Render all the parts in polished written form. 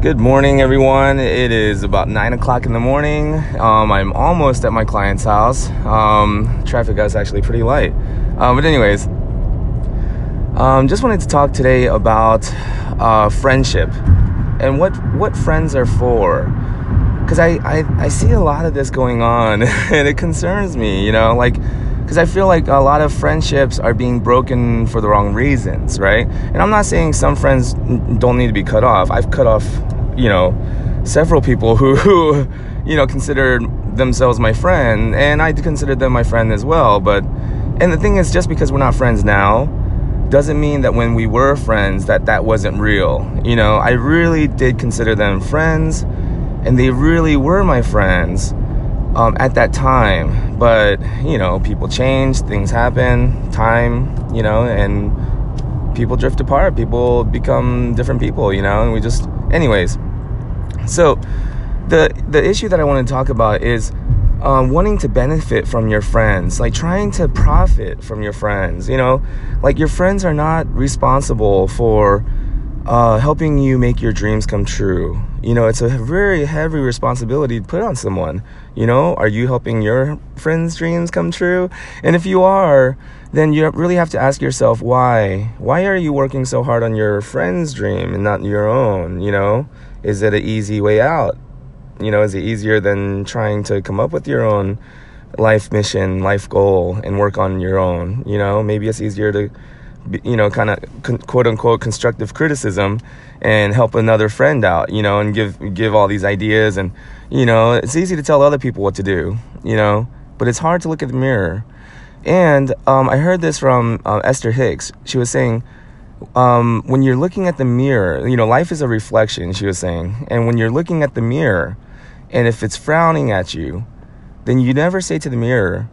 Good morning, everyone. It is about 9 o'clock in the morning. I'm almost at my client's house. Traffic got actually pretty light. But anyways, just wanted to talk today about friendship and what friends are for. Because I see a lot of this going on and it concerns me, you know, like, because I feel like a lot of friendships are being broken for the wrong reasons, right? And I'm not saying some friends don't need to be cut off. I've cut off, you know, several people who you know, considered themselves my friend, and I considered them my friend as well. But, and the thing is, just because we're not friends now doesn't mean that when we were friends that wasn't real. You know, I really did consider them friends, and they really were my friends at that time. But, you know, people change, things happen, time, you know, and people drift apart, people become different people, you know, and we just, anyways. So the issue that I want to talk about is wanting to benefit from your friends, like trying to profit from your friends, you know, like your friends are not responsible for helping you make your dreams come true. You know, it's a very heavy responsibility to put on someone. You know, are you helping your friend's dreams come true? And if you are, then you really have to ask yourself why. Why are you working so hard on your friend's dream and not your own? You know, is it an easy way out? You know, is it easier than trying to come up with your own life mission, life goal, and work on your own? You know, maybe it's easier to, you know, kind of quote-unquote constructive criticism and help another friend out, you know, and give all these ideas. And, you know, it's easy to tell other people what to do, you know, but it's hard to look in the mirror. And I heard this from Esther Hicks. She was saying, when you're looking at the mirror, you know, life is a reflection, she was saying. And when you're looking at the mirror, and if it's frowning at you, then you never say to the mirror,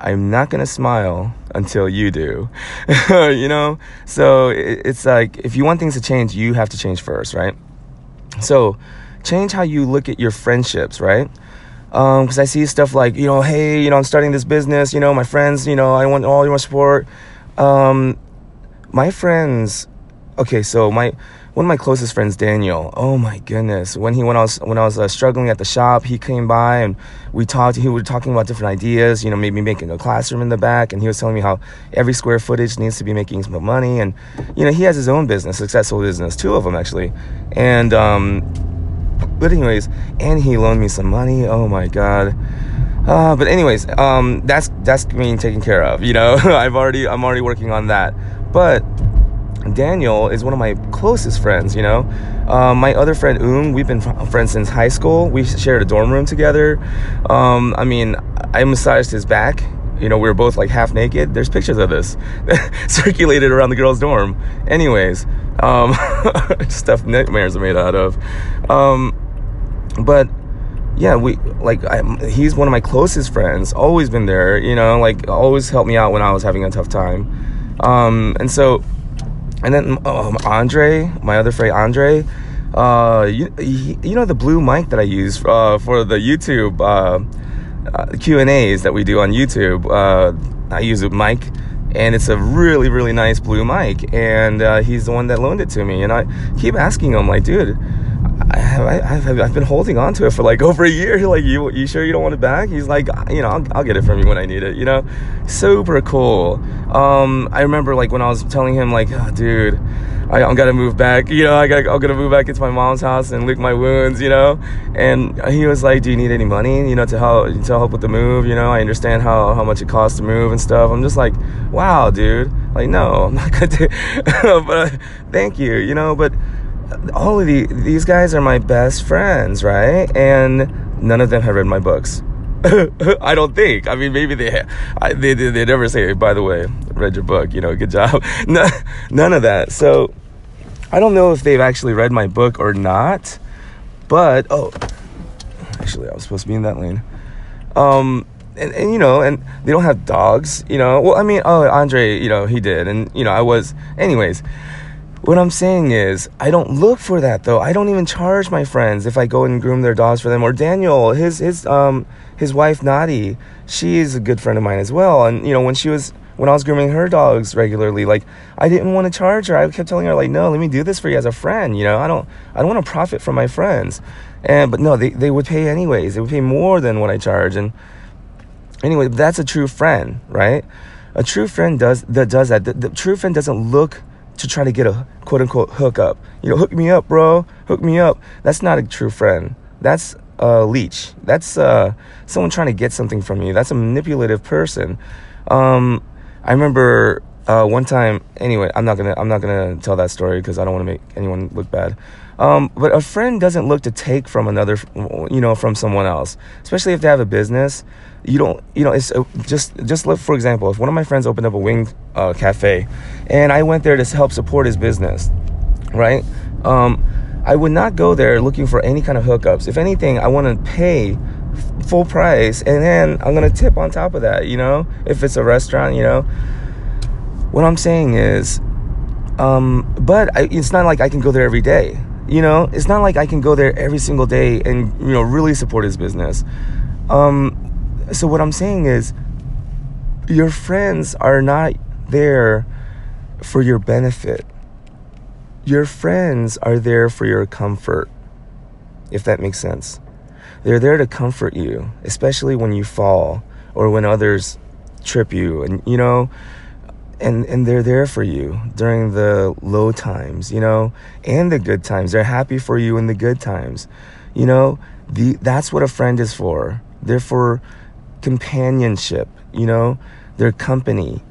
I'm not going to smile until you do, you know? So it's like, if you want things to change, you have to change first, right? So change how you look at your friendships, right? Because I see stuff like, you know, hey, you know, I'm starting this business, you know, my friends, you know, I want all your support. My friends, okay, so one of my closest friends, Daniel, oh my goodness, when I was struggling at the shop, he came by and we talked. He was talking about different ideas, you know, maybe making a classroom in the back, and he was telling me how every square footage needs to be making some money. And, you know, he has his own business, successful business, two of them actually. And but anyways, and he loaned me some money. Oh my God. But anyways, that's being taken care of, you know. I'm already working on that. But Daniel is one of my closest friends, you know. My other friend, we've been friends since high school. We shared a dorm room together. I mean, I massaged his back. You know, we were both like half naked. There's pictures of this circulated around the girls' dorm. Anyways, stuff nightmares are made out of. But yeah, he's one of my closest friends. Always been there, you know, like always helped me out when I was having a tough time. And then Andre, my other friend Andre, you know, the blue mic that I use for the YouTube Q&As that we do on YouTube. I use a mic, and it's a really, really nice blue mic. And he's the one that loaned it to me. And I keep asking him, like, dude, I've been holding on to it for like over a year. Like, you sure you don't want it back? He's like, you know, I'll get it from you when I need it, you know. Super cool. I remember like when I was telling him like, oh, dude, I'm gonna move back, you know, I'm gonna move back into my mom's house and lick my wounds, you know. And he was like, do you need any money, you know, to help with the move? You know, I understand how much it costs to move and stuff. I'm just like, wow, dude, like, no, I'm not gonna do but thank you, you know. But all of these guys are my best friends, right? And none of them have read my books. I don't think. I mean, maybe they never say, by the way, read your book, you know, good job. No, none of that. So I don't know if they've actually read my book or not. But actually, I was supposed to be in that lane. And you know, and they don't have dogs, you know. Well, I mean, Andre, you know, he did, and you know, I was. Anyways. What I'm saying is, I don't look for that, though. I don't even charge my friends if I go and groom their dogs for them. Or Daniel, his wife, Nadi, she's a good friend of mine as well. And, you know, when she was when I was grooming her dogs regularly, like, I didn't want to charge her. I kept telling her, like, no, let me do this for you as a friend. You know, I don't want to profit from my friends. But no, they would pay anyways. They would pay more than what I charge. And anyway, that's a true friend, right? A true friend does that. The true friend doesn't look to try to get a quote-unquote hookup. You know, hook me up, bro. Hook me up. That's not a true friend. That's a leech. That's someone trying to get something from you. That's a manipulative person. I remember one time. Anyway, I'm not gonna tell that story because I don't want to make anyone look bad. But a friend doesn't look to take from another, you know, from someone else, especially if they have a business. You don't, you know, it's just look, for example, if one of my friends opened up a wing cafe, and I went there to help support his business, right? I would not go there looking for any kind of hookups. If anything, I want to pay full price, and then I'm gonna tip on top of that. You know, if it's a restaurant, you know, what I'm saying is, it's not like I can go there every day. You know, it's not like I can go there every single day and, you know, really support his business. So what I'm saying is, your friends are not there for your benefit. Your friends are there for your comfort, if that makes sense. They're there to comfort you, especially when you fall or when others trip you, and, you know, and they're there for you during the low times, you know, and the good times. They're happy for you in the good times. You know, that's what a friend is for. They're for companionship, you know, their company,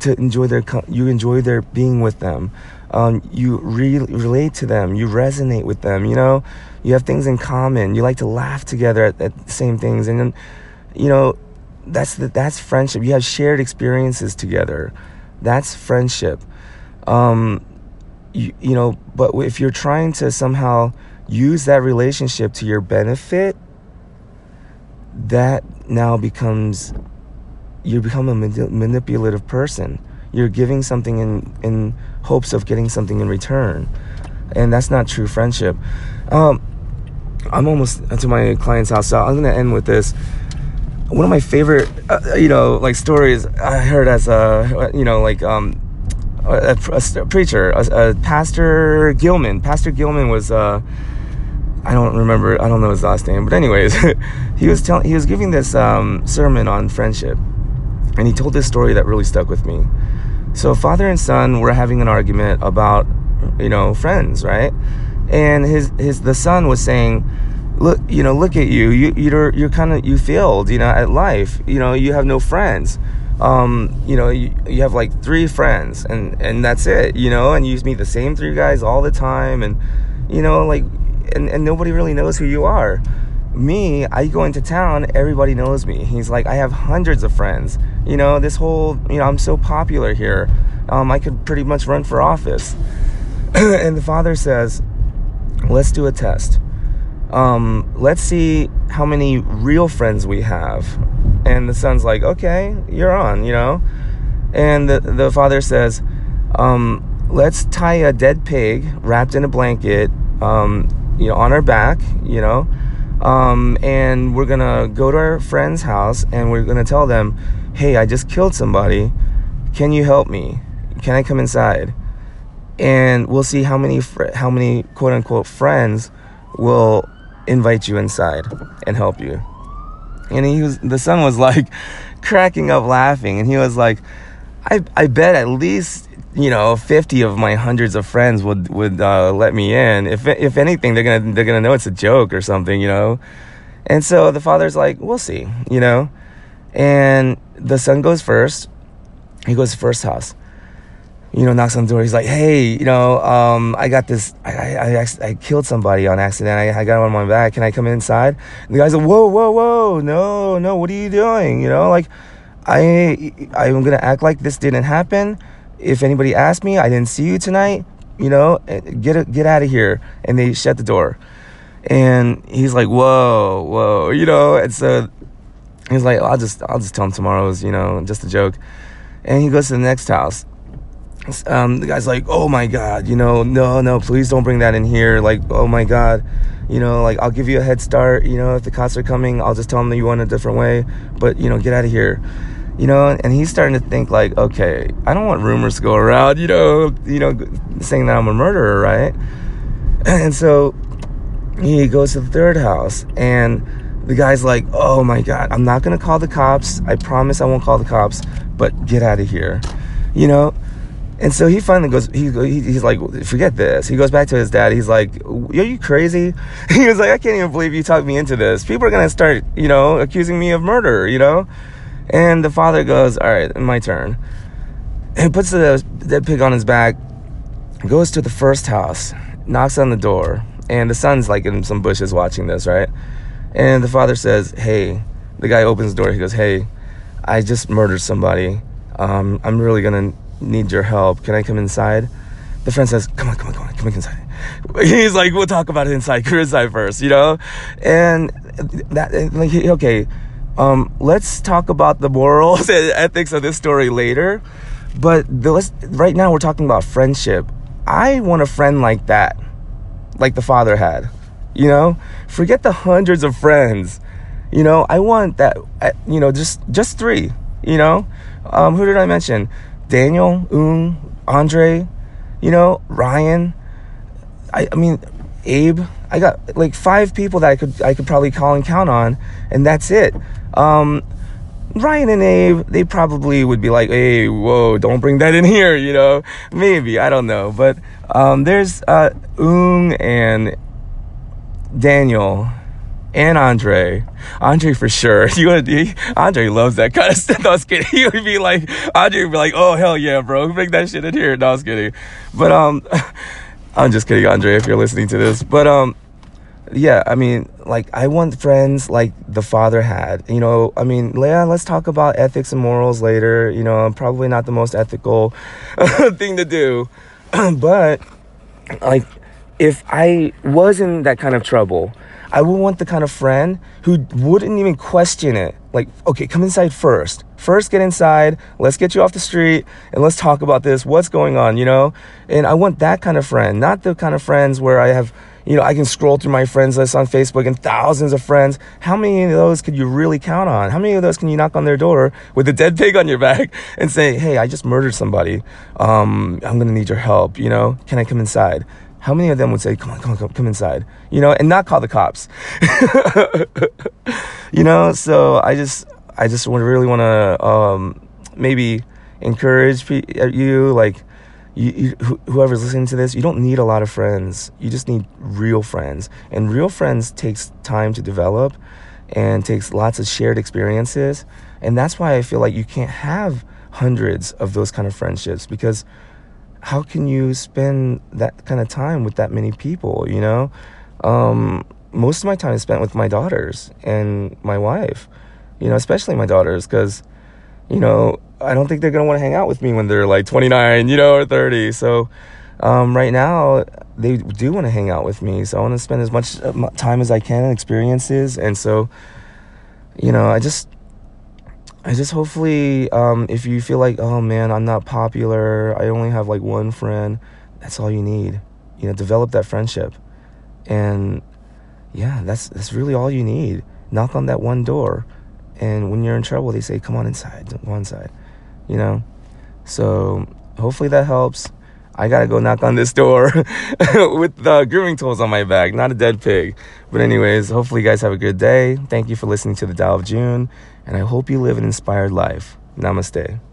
to enjoy you enjoy their being with them. You relate to them, you resonate with them, you know, you have things in common, you like to laugh together at the same things. And then, you know, that's friendship. You have shared experiences together. That's friendship. You know, but if you're trying to somehow use that relationship to your benefit, that now becomes, you become a manipulative person. You're giving something in hopes of getting something in return. And that's not true friendship. I'm almost to my client's house, so I'm going to end with this. One of my favorite, you know, like, stories I heard as a, you know, like, a preacher, a Pastor Gilman. Pastor Gilman was, I don't remember, I don't know his last name, but anyways, he was giving this sermon on friendship, and he told this story that really stuck with me. So father and son were having an argument about, you know, friends, right? And the son was saying, look, you know, look at you. You're kind of, you failed, you know, at life. You know, you have no friends. You know, you have like three friends, and that's it. You know, and you meet the same three guys all the time, and, you know, like, and nobody really knows who you are. Me, I go into town, everybody knows me. He's like, I have hundreds of friends. You know, this whole, you know, I'm so popular here. I could pretty much run for office. And the father says, let's do a test. Let's see how many real friends we have. And the son's like, okay, you're on, you know. And the father says, let's tie a dead pig wrapped in a blanket, you know, on our back, you know, and we're gonna go to our friend's house, and we're gonna tell them, hey, I just killed somebody, can you help me, can I come inside? And we'll see how many quote unquote friends will invite you inside and help you. And the son was like cracking up laughing, and he was like, I bet at least, you know, 50 of my hundreds of friends would let me in. If anything, they're gonna know it's a joke or something, you know. And so the father's like, we'll see, you know. And the son goes first. He goes first house. You know, knocks on the door. He's like, hey, you know, I got this. I killed somebody on accident. I got him on my back. Can I come inside? And the guy's like, whoa, no. What are you doing? You know, like, I'm gonna act like this didn't happen. If anybody asks me, I didn't see you tonight. You know, get out of here. And they shut the door. And he's like, whoa, you know. And so he's like, I'll just tell him tomorrow's, you know, just a joke. And he goes to the next house. The guy's like, oh my god, you know, no, please don't bring that in here. Like, oh my god, you know, like, I'll give you a head start. You know, if the cops are coming, I'll just tell them that you went a different way. But, you know, get out of here. you know, and he's starting to think like, okay, I don't want rumors to go around, saying that I'm a murderer, right? And so he goes to the third house, and the guy's like, oh my God, I'm not going to call the cops. I promise I won't call the cops, but get out of here, you know? And so he finally goes, he's like, forget this. He goes back to his dad. He's like, are you crazy? He was like, I can't even believe you talked me into this. People are going to start, accusing me of murder, And the father goes, all right, my turn. And puts the pig on his back, goes to the first house, knocks on the door. And the son's like in some bushes watching this, right? And the father says, hey, the guy opens the door. He goes, hey, I just murdered somebody. I'm really going to need your help. Can I come inside? The friend says, come on, come inside. He's like, we'll talk about it inside. Come inside first, And that, like, okay, let's talk about the morals and ethics of this story later. But right now we're talking about friendship. I want a friend like that, like the father had, Forget the hundreds of friends, I want that, just three, Who did I mention? Daniel, Andre, Ryan. I mean, Abe. I got like 5 people that I could probably call and count on, and that's it. Ryan and Abe, they probably would be like, hey, whoa, don't bring that in here, Maybe, I don't know. But there's and Daniel. And Andre for sure. Andre loves that kind of stuff. No, I was kidding. Andre would be like, oh, hell yeah, bro. Bring that shit in here. No, I was kidding. But, I'm just kidding, Andre, if you're listening to this. But, yeah, I mean, like, I want friends like the father had. Leah, let's talk about ethics and morals later. I'm probably not the most ethical thing to do. But, like, if I was in that kind of trouble, I would want the kind of friend who wouldn't even question it. Like, okay, come inside first. First, get inside. Let's get you off the street, and let's talk about this. What's going on, And I want that kind of friend, not the kind of friends where I have, I can scroll through my friends list on Facebook and thousands of friends. How many of those could you really count on? How many of those can you knock on their door with a dead pig on your back and say, hey, I just murdered somebody. I'm going to need your help, Can I come inside? How many of them would say, come on, come inside, and not call the cops, So I just really want to maybe encourage you, like whoever's listening to this, you don't need a lot of friends. You just need real friends. And real friends takes time to develop and takes lots of shared experiences. And that's why I feel like you can't have hundreds of those kind of friendships, because how can you spend that kind of time with that many people, Most of my time is spent with my daughters and my wife, especially my daughters, because, I don't think they're going to want to hang out with me when they're like 29, or 30. So right now, they do want to hang out with me. So I want to spend as much time as I can in experiences. And so, I just hopefully, if you feel like, oh man, I'm not popular, I only have like one friend, that's all you need. Develop that friendship. And yeah, that's really all you need. Knock on that one door. And when you're in trouble, they say, come on inside, go inside, So hopefully that helps. I got to go knock on this door with the grooming tools on my back, not a dead pig. But anyways, hopefully you guys have a good day. Thank you for listening to The Tao of June. And I hope you live an inspired life. Namaste.